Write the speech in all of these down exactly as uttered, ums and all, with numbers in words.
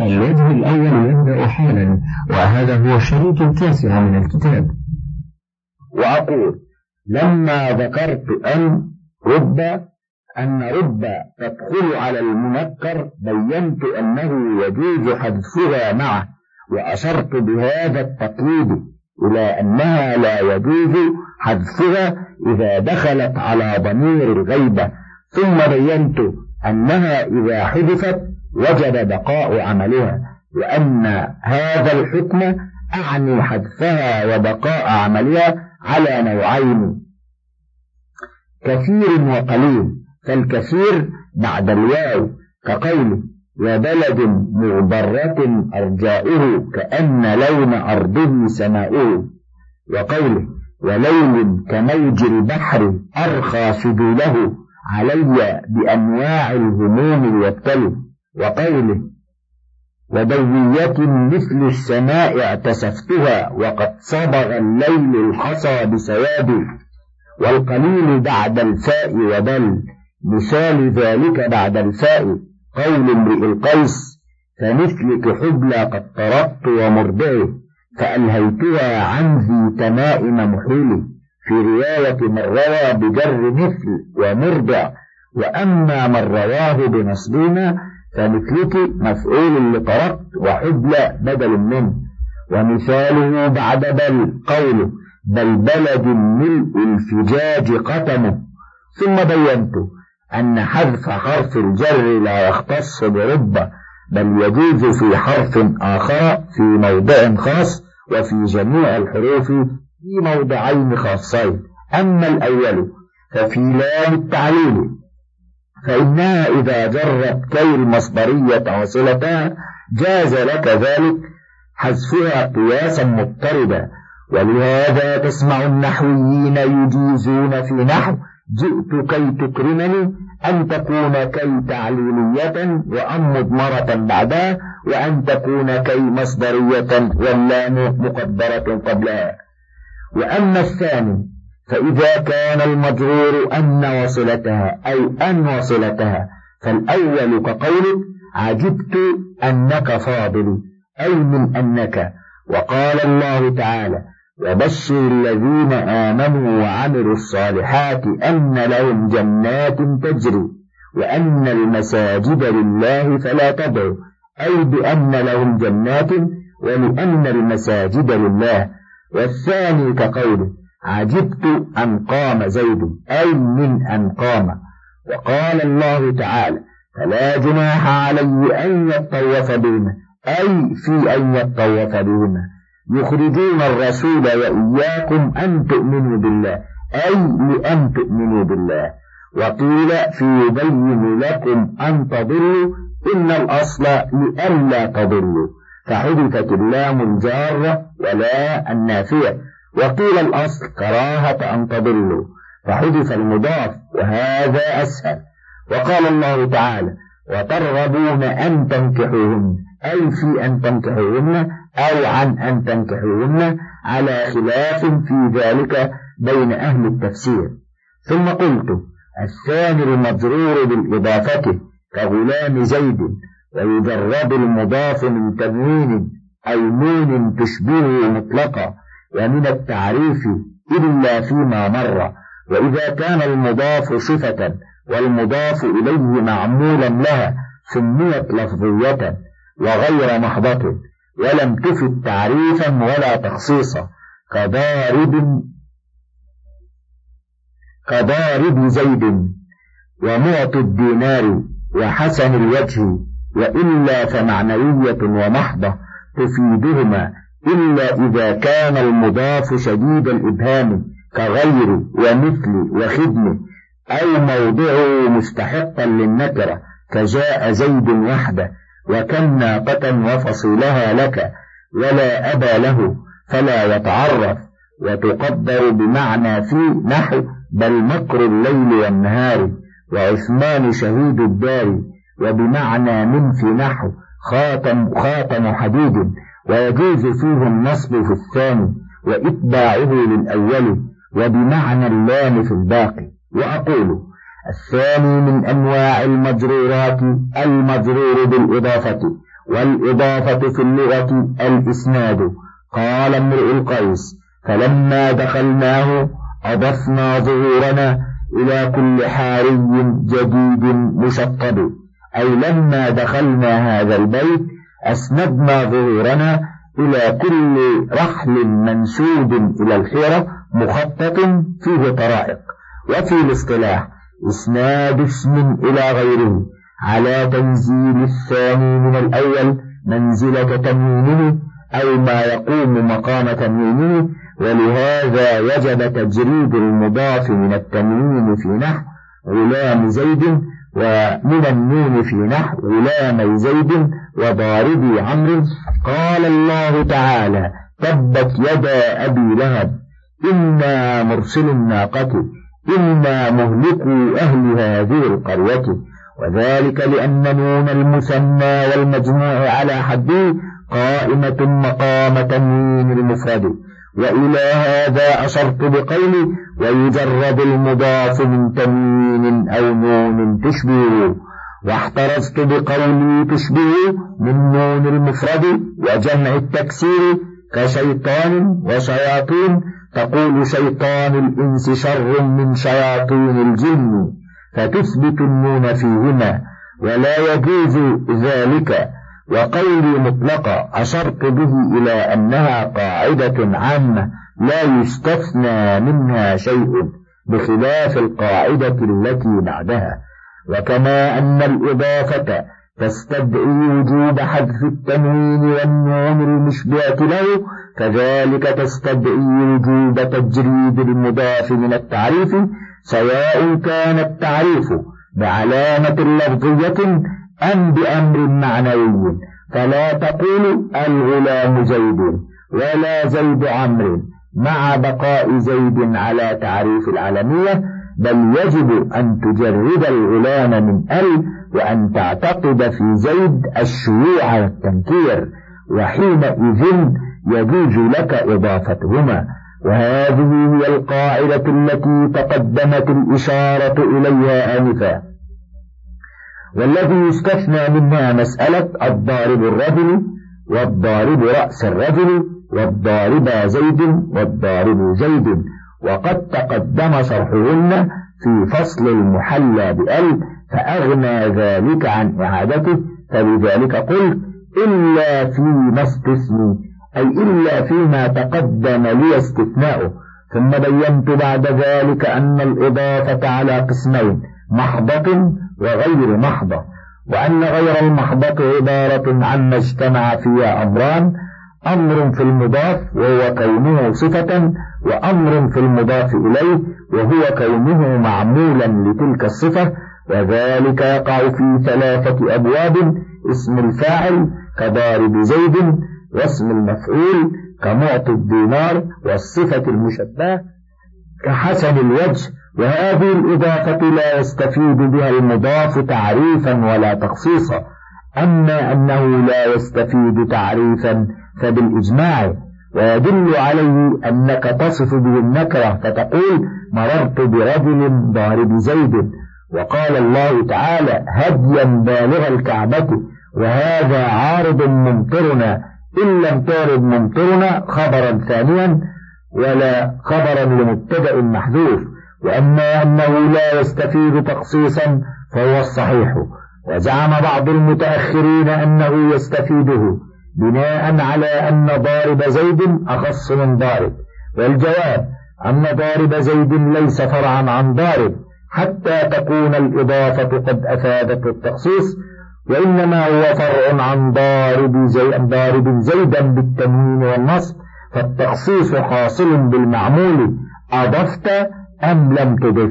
الوجه الأول يبدأ حالا، وهذا هو الشريط التاسع من الكتاب. وأقول: لما ذكرت أن رب أن رب تدخل على المنكر، بينت أنه يجوز حذفها معه، وأشرت بهذا التقييد إلى أنها لا يجوز حذفها إذا دخلت على ضمير الغيبة، ثم بينت أنها إذا حذفت وجب بقاء عملها، وأن هذا الحكم أعني حذفها وبقاء عملها على نوعين: كثير وقليل. فالكثير بعد الواو كقوله: وبلد مغبرة أرجاؤه كأن لون أرضه سماؤه، وقوله: وليل كموج البحر أرخى سدوله علي بأنواع الهموم يبتلي، وقوله: وبوية مثل السماء اعتسفتها وقد صبغ الليل الحصى بسوادي. والقليل بعد الفاء وبل، مثال ذلك بعد الفاء قول امرئ القيس: فمثلك حبلى قد طرقت ومرضعي فألهيتها عن ذي تمائم محولي، في رواية من روى بجر مثل ومرضع، وأما من رواه بنصبنا فمثلك مفعول لطرقت وحبلى بدل منه. ومثاله بعد بل قوله: بل بلد ملء الفجاج قتمه. ثم بينت أن حذف حرف الجر لا يختص بربة، بل يجوز في حرف آخر في موضع خاص، وفي جميع الحروف في موضعين خاصين. أما الأول ففي لام التعليل، فإنها إذا جرت كي المصدرية عاصلتها جاز لك ذلك حذفها قياسا مضطردا، ولهذا تسمع النحويين يجيزون في نحو: جئت كي تكرمني، أن تكون كي تعليلية وأم مضمرة بعدها، وأن تكون كي مصدرية واللام مقدرة قبلها. وأما الثاني فإذا كان المجرور أن وصلتها أو أن وصلتها، فالأول كقولك: عجبت أنك فاضل، أي من أنك. وقال الله تعالى: وبشر الذين آمنوا وعملوا الصالحات أن لهم جنات تجري وأن المساجد لله فلا تدعوا، أي بأن لهم جنات ولأن المساجد لله. والثاني كقوله: عجبت أن قام زيد، أي من أن قام. وقال الله تعالى: فلا جناح عليه أن يطوف بهما، أي في أن يطوف بهما. يخرجون الرسول وإياكم أن تؤمنوا بالله، أي لأن تؤمنوا بالله. وقيل: فيبين لكم أن تضلوا، إن الأصل لئلا تضلوا، فحذفت اللام الجارة ولا النافية. وقيل: الأصل كراهة أن تضلوا، فحذف المضاف، وهذا أسهل. وقال الله تعالى: وترغبون أن تنكحوهن، أي في أن تنكحوهن أو عن أن تنكحوهن، على خلاف في ذلك بين أهل التفسير. ثم قلت: الثاني المجرور بالإضافة كغلام زيد، ويجرب المضاف من تنوين أو نون تشبهه مطلقا، ومن التعريف إلا فيما مر. وإذا كان المضاف صفة والمضاف إليه معمولا لها سميت لفظية وغير محضة، ولم تفد تعريفا ولا تخصيصا، كضارب كضارب زيد ومعطي الدينار وحسن الوجه، وإلا فمعنوية ومحضة تفيدهما، إلا إذا كان المضاف شديد الإبهام كغير ومثل وخدمه، أو موضعه مستحقا للنكرة كجاء زيد وحده، وكم ناقة وفصيلها لك ولا أبى له، فلا يتعرف. وتقدر بمعنى في نحو: بل مكر الليل والنهار، وعثمان شهيد الدار، وبمعنى من في نحو: خاتم خاتم حديد. ويجوز فيه النصب في الثاني وإتباعه للأول، وبمعنى اللام في الباقي. وأقول: الثاني من أنواع المجرورات المجرور بالإضافة، والإضافة في اللغة الإسناد. قال امرؤ القيس: فلما دخلناه أضفنا ظهورنا إلى كل حاري جديد مشطب، أي لما دخلنا هذا البيت أسندنا ظهورنا إلى كل رحل منسوب إلى الحيرة مخطط فيه طرائق. وفي الاصطلاح إسناد اسم إلى غيره على تنزيل الثاني من الأول منزلة تميينه أو ما يقوم مقام تميينه، ولهذا وجب تجريد المضاف من التميين في نحو غلام زيد، ومن النون في نحو غلام زيد وضاربي عمرو. قال الله تعالى: تبت يدا أبي لهب، إنا مرسل الناقة، إنا مهلكوا أهل هذه القرية. وذلك لأن نون المثنى والمجموع على حده قائمة مقام تميين المفرد. وإلى هذا أشرت بقولي: ويجرد المضاف من تميين أو نون تشبهه. واحترزت بقولي تشبهه من نون المفرد وجمع التكسير، كشيطان وشياطين، تقول شيطان الإنس شر من شياطين الجن، فتثبت النون فيهما ولا يجوز ذلك. وقولي مطلقة أشرت به إلى أنها قاعدة عامة لا يستثنى منها شيء بخلاف القاعدة التي بعدها. وكما أن الإضافة تستدعي وجوب حذف التنوين والنون المشبهة له، كذلك تستدعي وجوب تجريد المضاف من التعريف، سواء كان التعريف بعلامة لفظية أم بأمر معنوي. فلا تقول الغلام زيد ولا زيد عمرو مع بقاء زيد على تعريف العلمية، بل يجب أن تجرد الغلام من ال وأن تعتقد في زيد الشيوع والتنكير، وحينئذ يجوز لك إضافتهما. وهذه هي القاعدة التي تقدمت الإشارة إليها آنفا. والذي يستثنى منها مسألة الضارب الرجل، والضارب رأس الرجل، والضارب زيد، والضارب زيد، وقد تقدم شرحهن في فصل المحلى بأل، فأغنى ذلك عن إعادته. فلذلك قلت: إلا فيما استثني، أي إلا فيما تقدم لي استثناؤه. ثم بينت بعد ذلك أن الإضافة على قسمين: محضة وغير محضة، وأن غير المحضة عبارة عما اجتمع فيها أمران: أمر في المضاف وهو كونه صفة، وأمر في المضاف إليه وهو كونه معمولا لتلك الصفة. وذلك يقع في ثلاثة أبواب: اسم الفاعل كضارب زيد، واسم المفعول كمعطي الدينار، والصفة المشبهة كحسن الوجه. وهذه الإضافة لا يستفيد بها المضاف تعريفا ولا تخصيصا. أما أنه لا يستفيد تعريفا فبالإجماع، ويدل عليه أنك تصف به النكرة فتقول: مررت برجل ضارب زيد. وقال الله تعالى: هديا بالغ الكعبة، وهذا عارض ممطرنا، إن لم تعرض ممطرنا خبرا ثانيا ولا خبرا لمبتدأ محذوف. وأما أنه لا يستفيد تخصيصا فهو الصحيح، وزعم بعض المتأخرين أنه يستفيده بناء على أن ضارب زيد أخص من ضارب. والجواب أن ضارب زيد ليس فرعا عن ضارب حتى تكون الإضافة قد أفادت التخصيص، وإنما هو فرع عن ضارب زيد ضارب زيدا بالتنوين والنصب، فالتخصيص حاصل بالمعمول أضفت أم لم تضف.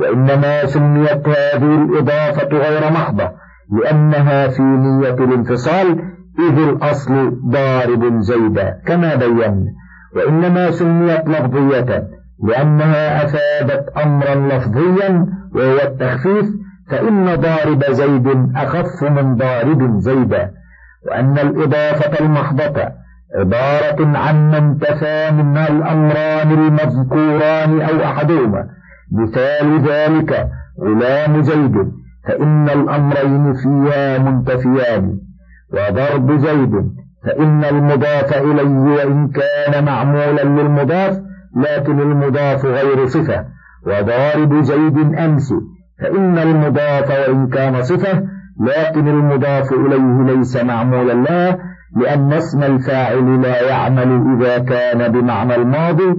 وإنما سميت هذه الإضافة غير محضة لأنها في نية الانفصال، إذ الأصل ضارب زيدا كما بينا، وإنما سميت لفظية لأنها أفادت أمرا لفظيا وهو التخفيف، فإن ضارب زيد أخف من ضارب زيدا. وأن الإضافة المحضة عبارة عن من تفى منها الأمران المذكوران أو أحدهما. مثال ذلك غلام زيد، فإن الأمرين فيها منتفيان. وضرب زيد، فإن المضاف إليه وإن كان معمولا للمضاف لكن المضاف غير صفة، وضارب زيد أمس، فإن المضاف وإن كان صفة لكن المضاف إليه ليس معمولا لها، لأن اسم الفاعل لا يعمل إذا كان بمعنى الماضي.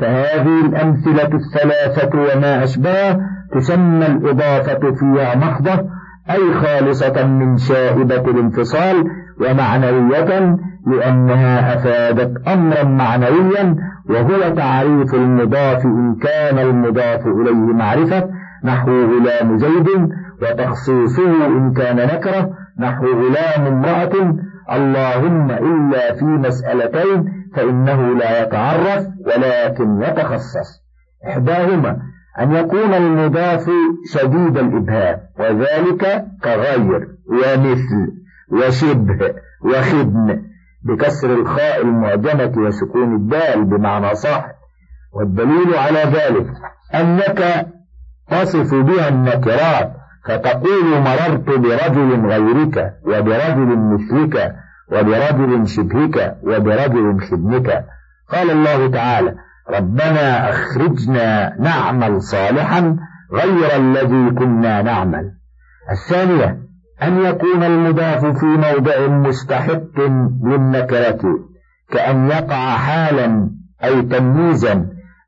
فهذه الأمثلة الثلاثة وما أشباه تسمى الإضافة فيها محضة، أي خالصة من شائبة الانفصال ومعنوية، لأنها أفادت أمرا معنويا وهو تعريف المضاف إن كان المضاف إليه معرفة نحو غلام زيد، وتخصيصه إن كان نكرة نحو غلام امرأة، اللهم إلا في مسألتين فإنه لا يتعرف ولكن يتخصص. إحداهما أن يكون المضاف شديد الإبهام، وذلك كغير ومثل وشبه وخدم بكسر الخاء المعجمة وسكون الدال بمعنى صاحب، والدليل على ذلك أنك تصف بها النكرات فتقول مررت برجل غيرك وبرجل مثلك وبرجل شبهك وبرجل خدمك. قال الله تعالى: ربنا أخرجنا نعمل صالحا غير الذي كنا نعمل. الثانية أن يكون المضاف في موضع مستحق للنكرة، كأن يقع حالا أو تمييزا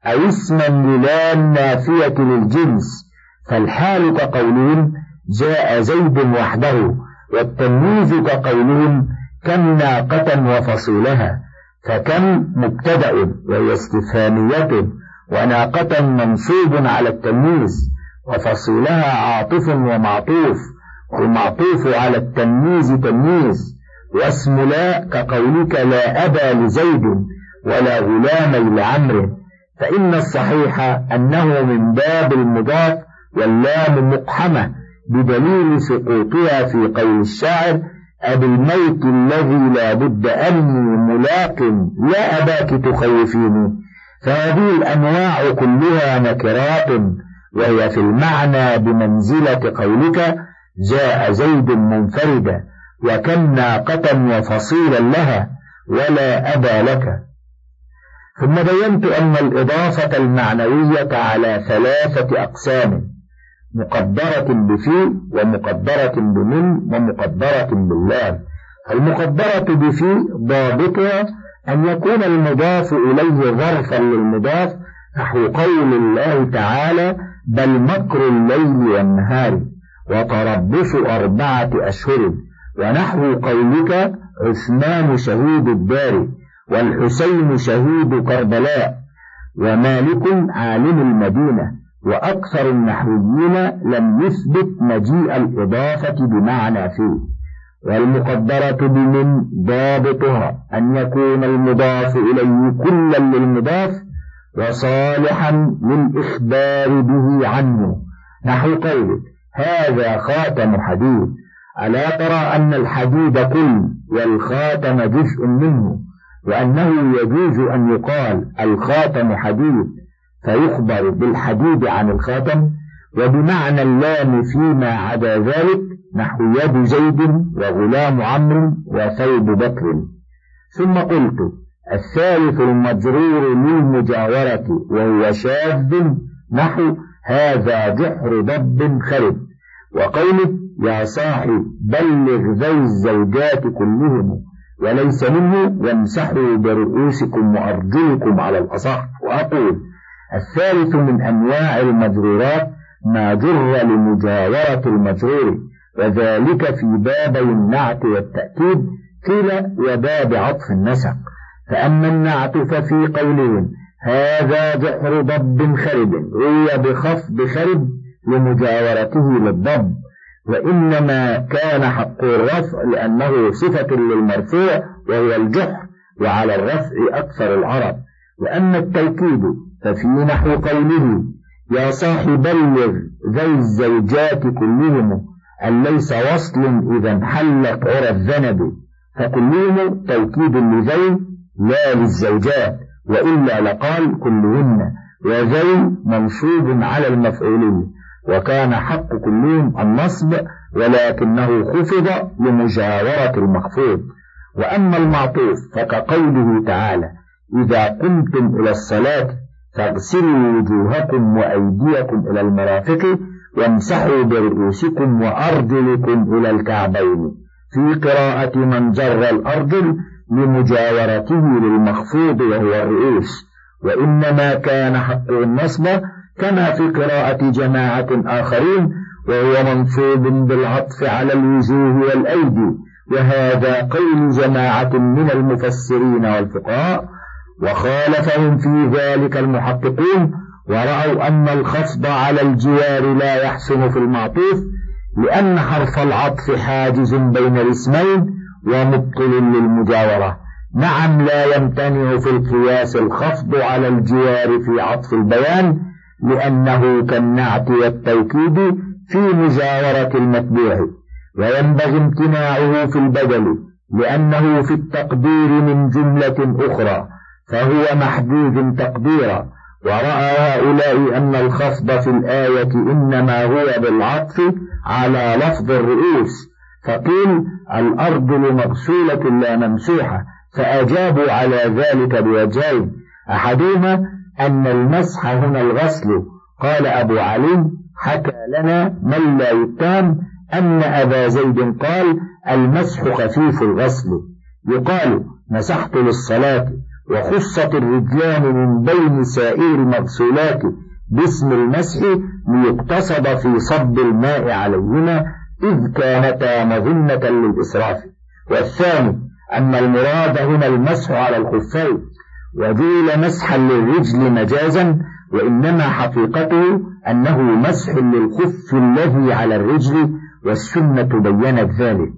أو اسما للا نافية للجنس، فالحال كقولهم جاء زيد وحده، والتمييز كقولهم كم ناقة وفصيلها، فكم مبتدأ وهي استفهامية، وناقة منصوب على التمييز، وفصيلها عاطف ومعطوف، والمعطوف على التمييز تمييز. واسم لا كقولك لا أبا لزيد ولا غلامي لعمرو، فإن الصحيح أنه من باب المضاف واللام مقحمة بدليل سقوطها في قول الشاعر: أبي الموت الذي لا بد أني ملاق لا أباك تخوفيني. فهذه الأنواع كلها نكرات، وهي في المعنى بمنزلة قولك جاء زيد منفردا، وكم ناقة وفصيلا لها، ولا أبا لك. ثم بينت أن الإضافة المعنوية على ثلاثة أقسام: مقدرة بفي، ومقدرة بمن، ومقدرة باللام. المقدرة بفي ضابطها أن يكون المضاف إليه ظرفا للمضاف نحو قول الله تعالى: بل مكر الليل والنهار وتربص أربعة أشهر، ونحو قولك عثمان شهيد الدار والحسين شهيد كربلاء ومالك عالم المدينة. وأكثر النحويين لم يثبت مجيء الإضافة بمعنى فيه. والمقدرة بمن ضابطها أن يكون المضاف إليه كلا للمضاف وصالحا للإخبار به عنه، نحو قولك: هذا خاتم حديد، ألا ترى أن الحديد كل والخاتم جزء منه، وأنه يجوز أن يقال الخاتم حديد فيخبر بالحديد عن الخاتم. وبمعنى اللام فيما عدا ذلك نحو يد زيد وغلام عمرو وثوب بكر. ثم قلت: الثالث المجرور للمجاورة وهو شاذ، نحو هذا جحر ضب خرب. وقوله: يا صاحب بلغ ذوي الزوجات كلهم وليس منه، وامسحوا برؤوسكم وأرجلكم على الأصح. وأقول: الثالث من أنواع المجرورات ما جر لمجاورة المجرور، وذلك في بابي النعت والتأكيد قيل وباب عطف النسق. فأما النعت ففي قولهم: هذا جحر ضب خرب، روي بخفض خرب لمجاورته للضب، وإنما كان حق الرفع لأنه صفة للمرفوع وهو الجحر، وعلى الرفع أكثر العرب. وأما التوكيد ففي نحو قوله: يا صاحب بلغ ذي الزوجات كلهم، أن ليس وصل إذا انحلت عرى الذنب، فكلهم توكيد لذي لا للزوجات، وإلا لقال كلهن، وذي منصوب على المفعولين، وكان حق كلهم النصب، ولكنه خفض لمجاورة المخفوض. وأما المعطوف فكقوله تعالى: إذا قمتم إلى الصلاة فاغسلوا وجوهكم وأيديكم إلى المرافق وامسحوا برؤوسكم وأرجلكم إلى الكعبين، في قراءة من جر الأرجل لمجاورته للمخفوض وهو الرؤوس، وإنما كان حق النصب كما في قراءة جماعة آخرين وهو منصوب بالعطف على الوجوه والأيدي، وهذا قول جماعة من المفسرين والفقهاء، وخالفهم في ذلك المحققون، ورأوا أن الخفض على الجوار لا يحسن في المعطوف لأن حرف العطف حاجز بين الاسمين ومبطل للمجاورة. نعم لا يمتنع في القياس الخفض على الجوار في عطف البيان لأنه كالنعت والتوكيد في مجاورة المتبوع، وينبغي امتناعه في البدل لأنه في التقدير من جملة أخرى فهو محدود تقديرا. ورأى هؤلاء أن الخفض في الآية إنما هو بالعطف على لفظ الرؤوس، فقيل الأرجل مغسولة لا ممسوحة، فأجابوا على ذلك بوجهين: أحدهما أن المسح هنا الغسل، قال أبو علي: حكى لنا من لا يتهم أن أبا زيد قال: المسح خفيف الغسل، يقال مسحت للصلاة، وخصت الرجلان من بين سائر المغسولات باسم المسح ليقتصد في صب الماء عليهما إذ كانتا مظنة للإسراف. والثاني أن المراد هنا المسح على الخفين، وجعل مسحا للرجل مجازا، وإنما حقيقته أنه مسح للخف الذي على الرجل، والسنة بينت ذلك.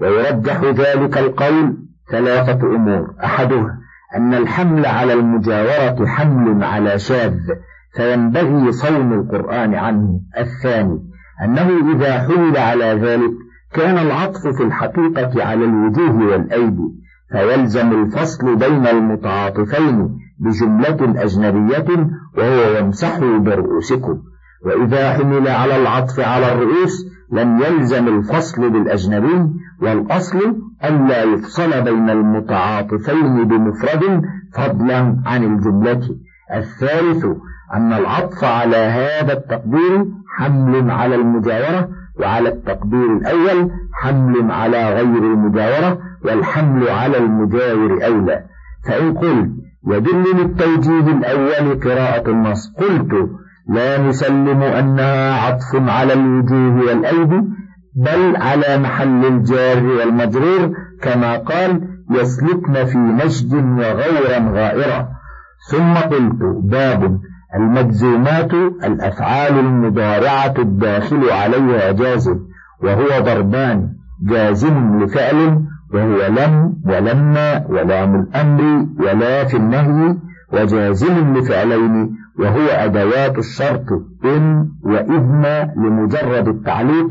ويرجح ذلك القول ثلاثة أمور: أحدها أن الحمل على المجاورة حمل على شاذ فينبغي صون القرآن عنه. الثاني أنه إذا حمل على ذلك كان العطف في الحقيقة على الوجوه والأيدي، فيلزم الفصل بين المتعاطفين بجملة أجنبية وهو وامسحوا برؤوسكم، وإذا حمل على العطف على الرؤوس لم يلزم الفصل بالأجنبي، والأصل ألا يفصل بين المتعاطفين بمفرد فضلا عن الجملة. الثالث أن العطف على هذا التقدير حمل على المجاورة، وعلى التقدير الأول حمل على غير المجاورة، والحمل على المجاور أولى. فإن قلت يدل للتوجيه الأول قراءة النص، قلت لا نسلم أنها عطف على الوجوه والأيدي بل على محل الجار والمجرور، كما قال: يسلكن في نجد وغورا غائرة. ثم قلت: باب المجزومات الأفعال المضارعة الداخل عليها جازم، وهو ضربان: جازم لفعل وهو لم ولما ولام الأمر ولا في النهي، وجازم لفعلين وهو أدوات الشرط إن وإذن لمجرد التعليق،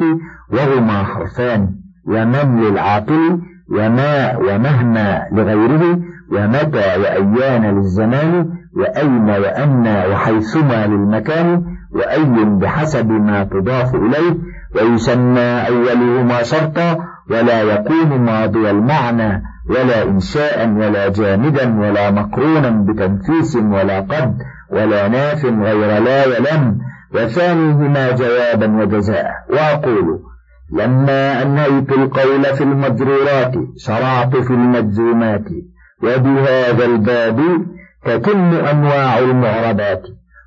وهما حرفان: ومن للعاقل، وما ومهما لغيره، ومتى وأيان للزمان، وأين وأن وحيثما للمكان، وأي بحسب ما تضاف إليه. ويسمى أولهما شرطا ولا يكون ماضي المعنى ولا إنشاء ولا جامدا ولا مقرونا بتنفيس ولا قد ولا ناف غير لا ولم، وثانيهما جوابا وجزاء. وأقول: لما أنهيت القول في المجرورات شرعت في المجزومات، وبهذا الباب تتم أنواع المعربات،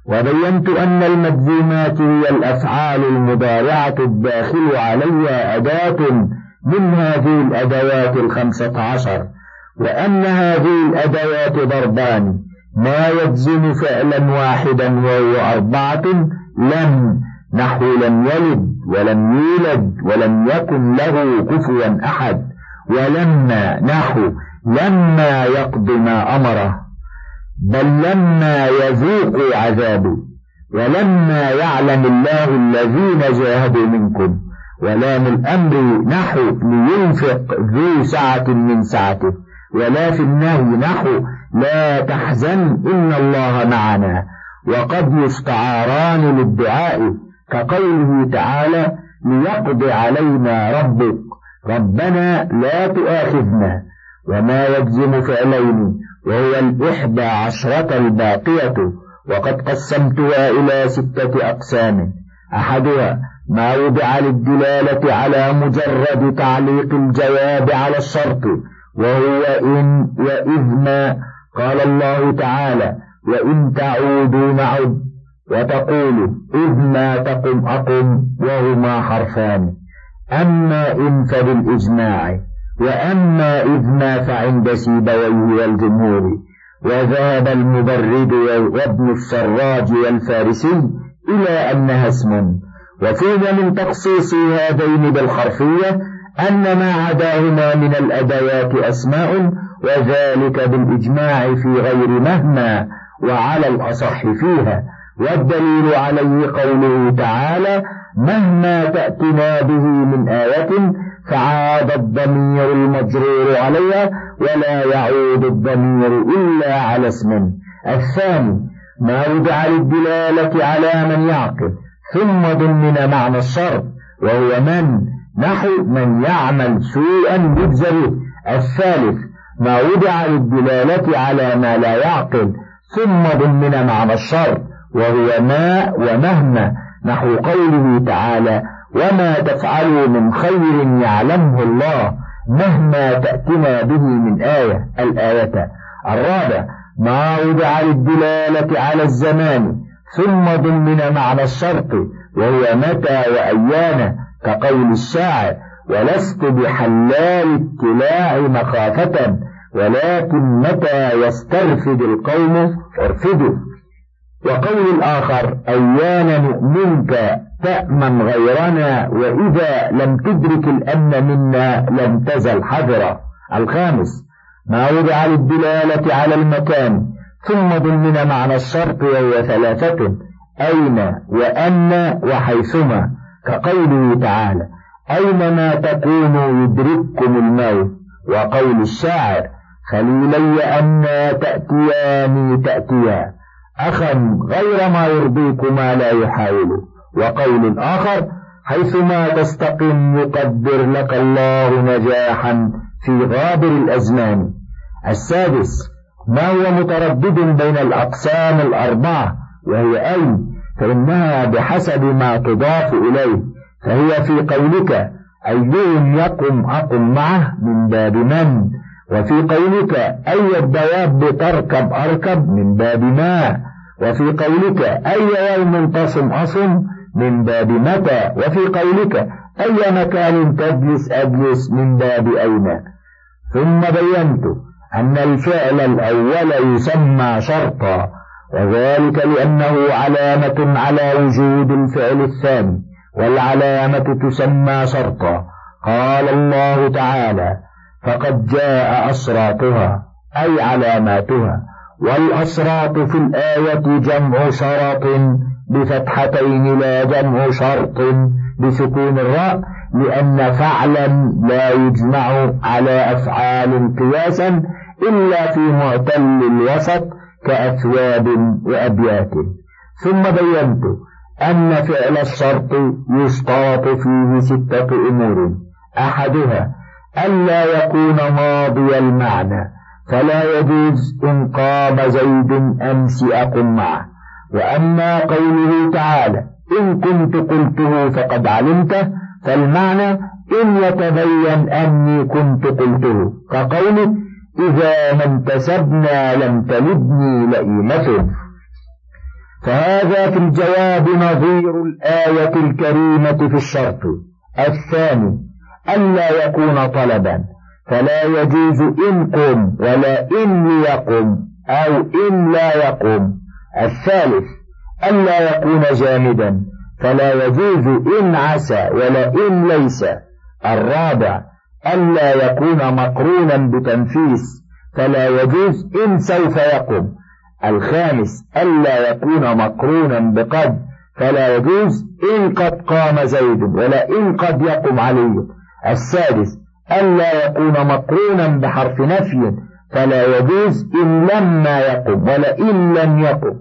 وبينت أن المجزومات هي الأفعال المضارعة الداخل عليها أداة من هذه الأدوات الخمسة عشر، وأن هذه الأدوات ضربان: ما يجزم فعلا واحدا وهو أربعة، لم نحو لم يلد ولم يولد ولم يكن له كفوا أحد، ولما نحو لما يقضي ما أمره، بل لما يذوق عذابه، ولما يعلم الله الذين جاهدوا منكم، ولام الأمر نحو لينفق ذو سعة من سعته، ولا في النهي نحو لا تحزن إن الله معنا. وقد يستعاران للدعاء كقوله تعالى: ليقضي علينا ربك ربنا لا تؤاخذنا وما يجزم فعلين وهو الإحدى عشرة الباقية وقد قسمتها إلى ستة أقسام. أحدها ما وضع للدلالة على مجرد تعليق الجواب على الشرط وهو إن وإذ ما، قال الله تعالى وإن تعودوا نعد وتقول إذ ما تقم أقم وهما حرفان. أما إن فبالإجماع وأما إذ ما فعند سيبويه والجمهور وذهب المبرد وابن السراج والفارسي إلى أنها اسم. وفيه من تخصيص هذين بالحرفية أن ما عداهما من الأدوات أسماء وذلك بالإجماع في غير مهما وعلى الأصح فيها، والدليل عليه قوله تعالى مهما تأتنا به من آية فعاد الضمير المجرور عليها ولا يعود الضمير إلا على اسم. الثاني ما وضع للدلالة على من يعقل ثم ضمن معنى الشرط وهو من، نحو من يعمل سوءا يجزى به. الثالث ما وضع للدلالة على ما لا يعقل ثم ضمن معنى الشرط وهو ما ومهما، نحو قوله تعالى وما تفعلوا من خير يعلمه الله مهما تأتنا به من آية الآية. الرابع ما وضع للدلالة على الزمان ثم ضمن معنى الشرط وهو متى وأيانا، كقول الشاعر ولست بحلال التلاع مخافة ولكن متى يسترفد القوم ارفدوا. وقول الآخر أيانا نؤمنك تأمن غيرنا وإذا لم تدرك الأمن منا لم تزل حذرا. الخامس ما وضع للدلالة على المكان ثم ضمن معنى الشرط وهو ثلاثة أين وأن وحيثما، كقوله تعالى أينما تكونوا يدرككم الموت، وقول الشاعر خليلي أنا تأتياني تأتيا أخا غير ما يرضيكما لا يحاول، وقول آخر حيثما تستقم يقدر لك الله نجاحا في غابر الأزمان. السادس ما هو متردد بين الأقسام الأربعة وهي أي، فإنها بحسب ما تضاف إليه، فهي في قولك أيهم يقم أقم معه من باب من، وفي قولك أي الدواب تركب أركب من باب ما، وفي قولك أي يوم تصم أصم من باب متى، وفي قولك أي مكان تجلس أجلس من باب أين. ثم بينت أن الفعل الأول يسمى شرطا وذلك لأنه علامة على وجود الفعل الثاني والعلامة تسمى شرطا. قال الله تعالى فقد جاء أشراطها أي علاماتها، والأشراط في الآية جمع شرط بفتحتين لا جمع شرط بسكون الراء لأن فعلا لا يجمع على أفعال قياسا إلا في معتل الوسط كأثواب وأبيات. ثم بينت أن فعل الشرط يشترط فيه ستة أمور. أحدها ألا يكون ماضي المعنى فلا يجوز إن قام زيد أمس أقم معه، وأما قوله تعالى إن كنت قلته فقد علمته فالمعنى إن يتبين أني كنت قلته، كقوله إذا ما انتسبنا لم تلدني لئيمته. فهذا في الجواب نظير الآية الكريمة في الشرط. الثاني ألا يكون طلبا فلا يجوز إن قم ولا إن يقم أو إن لا يقم. الثالث ألا يكون جامدا فلا يجوز إن عسى ولا إن ليس. الرابع ألا يكون مقرونا بتنفيس فلا يجوز إن سوف يقم. الخامس ألا يكون مقرونا بقد فلا يجوز إن قد قام زيد ولا إن قد يقم علي. السادس ألا يكون مقرونا بحرف نفي فلا يجوز إن لما يقم ولا إن لم يقم،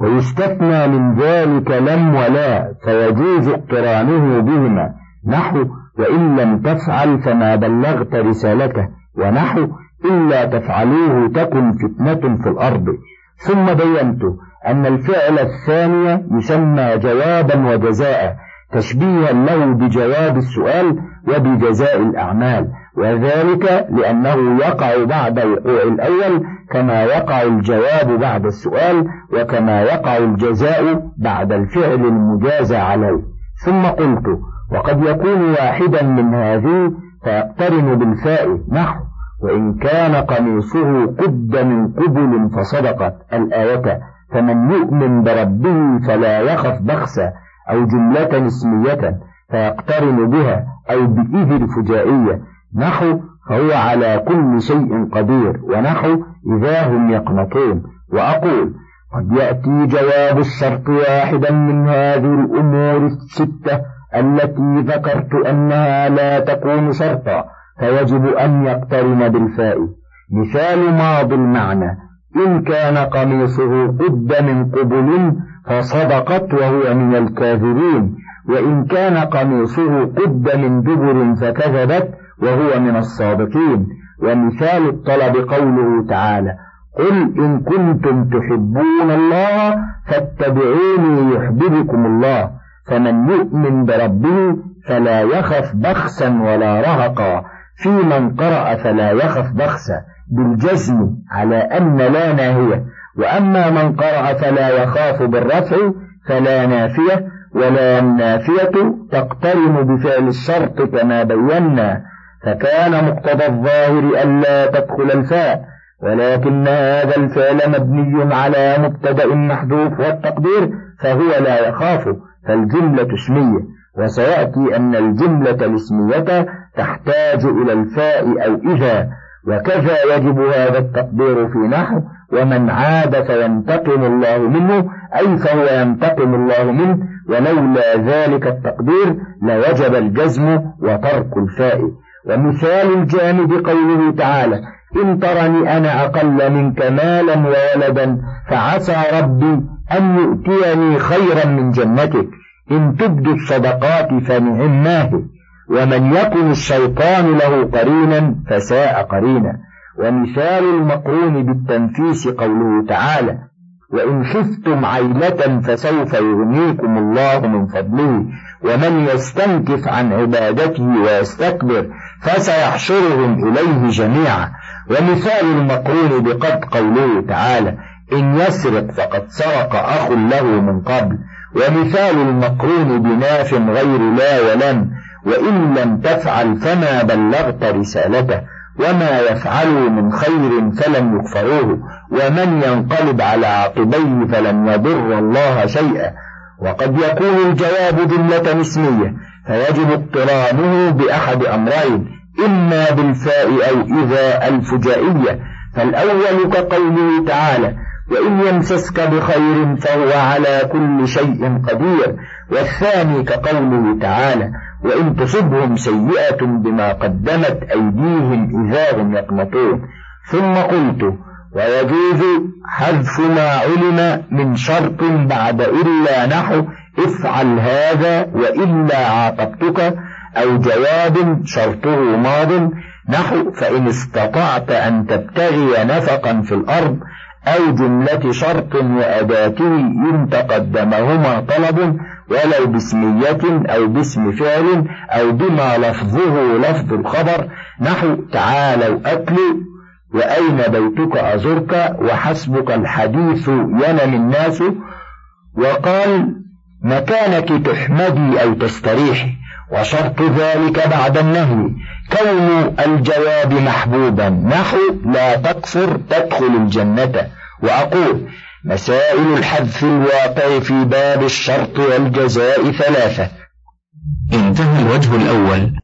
ويستثنى من ذلك لم ولا فيجوز اقترانه بهما نحو وإن لم تفعل فما بلغت رسالته، ونحو إلا تفعلوه تكن فتنة في الأرض. ثم بينت أن الفعل الثاني يسمى جوابا وجزاء تشبيها له بجواب السؤال وبجزاء الأعمال، وذلك لأنه يقع بعد الوقوع الأول كما يقع الجواب بعد السؤال، وكما يقع الجزاء بعد الفعل المجازى عليه. ثم قلت وقد يكون واحدا من هذه فيقترن بالفاء، نحو وإن كان قميصه قد من قبل فصدقت الآية فمن يؤمن بربه فلا يخف بخسا، أو جملة اسمية فيقترن بها أو بإذ الفجائية، نحو فهو على كل شيء قدير، ونحو إذا هم يقنطون. وأقول قد يأتي جواب الشرط واحدا من هذه الأمور الستة التي ذكرت أنها لا تكون شرطا، فيجب أن يقترن بالفاء. مثال ماضي المعنى إن كان قميصه قد من قبل فصدقت وهو من الكاذبين، وإن كان قميصه قد من دبر فكذبت وهو من الصادقين. ومثال الطلب قوله تعالى قل إن كنتم تحبون الله فاتبعوني يحببكم الله فمن يؤمن بربه فلا يخف بخسا ولا رهقا، في من قرأ فلا يخف بخسا بالجزم على أن لا ناهية، وأما من قرأ فلا يخاف بالرفع فلا نافية، ولا النافية تقترن بفعل الشرط كما بينا، فكان مقتضى الظاهر ألا تدخل الفاء، ولكن هذا الفعل مبني على مبتدأ محذوف والتقدير فهو لا يخاف، فالجملة اسمية. وسيأتي أن الجملة الاسمية تحتاج إلى الفاء أو إذا، وكذا يجب هذا التقدير في نحو ومن عاد فينتقم الله منه، أي فهو ينتقم الله منه، ولولا ذلك التقدير لوجب الجزم وترك الفاء. ومثال الجامد قوله تعالى إن ترني أنا أقل منك مالا وولدا فعسى ربي أن يؤتيني خيرا من جنتك إن تبدوا الصدقات فنعماه، ومن يكن الشيطان له قرينا فساء قرينا. ومثال المقرون بالتنفيس قوله تعالى وإن خفتم عيلة فسوف يغنيكم الله من فضله ومن يستنكف عن عبادته ويستكبر فسيحشرهم إليه جميعا. ومثال المقرون بقد قوله تعالى إن يسرق فقد سرق أخ له من قبل. ومثال المقرون بناف غير لا ولن وإن لم تفعل فما بلغت رسالته وما يفعلوا من خير فلن يكفروه ومن ينقلب على عقبيه فلن يضر الله شيئا. وقد يكون الجواب جملة اسمية فيجب اقترانه بأحد أمرين، إما بالفاء أو إذا الفجائية، فالأول كقوله تعالى وإن يمسسك بخير فهو على كل شيء قدير، والثاني كقوله تعالى وإن تصبهم سيئة بما قدمت أيديهم إذا هم يقنطون. ثم قلت ويجوز حذف ما علم من شرط بعد إلا، نحو افعل هذا وإلا عاقبتك، أو جواب شرطه ماض، نحو فإن استطعت أن تبتغي نفقا في الأرض، أو جملة شرط وأداته إن تقدمهما طلب ولو باسمية أو باسم فعل أو بما لفظه لفظ الخبر، نحو تعالوا أكلوا وأين بيتك أزرك وحسبك الحديث ينم الناس. وقال مكانك تحمدي أو تستريحي، وشرط ذلك بعد النهي كون الجواب محبوبا، نحو لا تكفر تدخل الجنة. وأقول مسائل الحذف الواقع في باب الشرط والجزاء ثلاثة. انتهى الوجه الأول.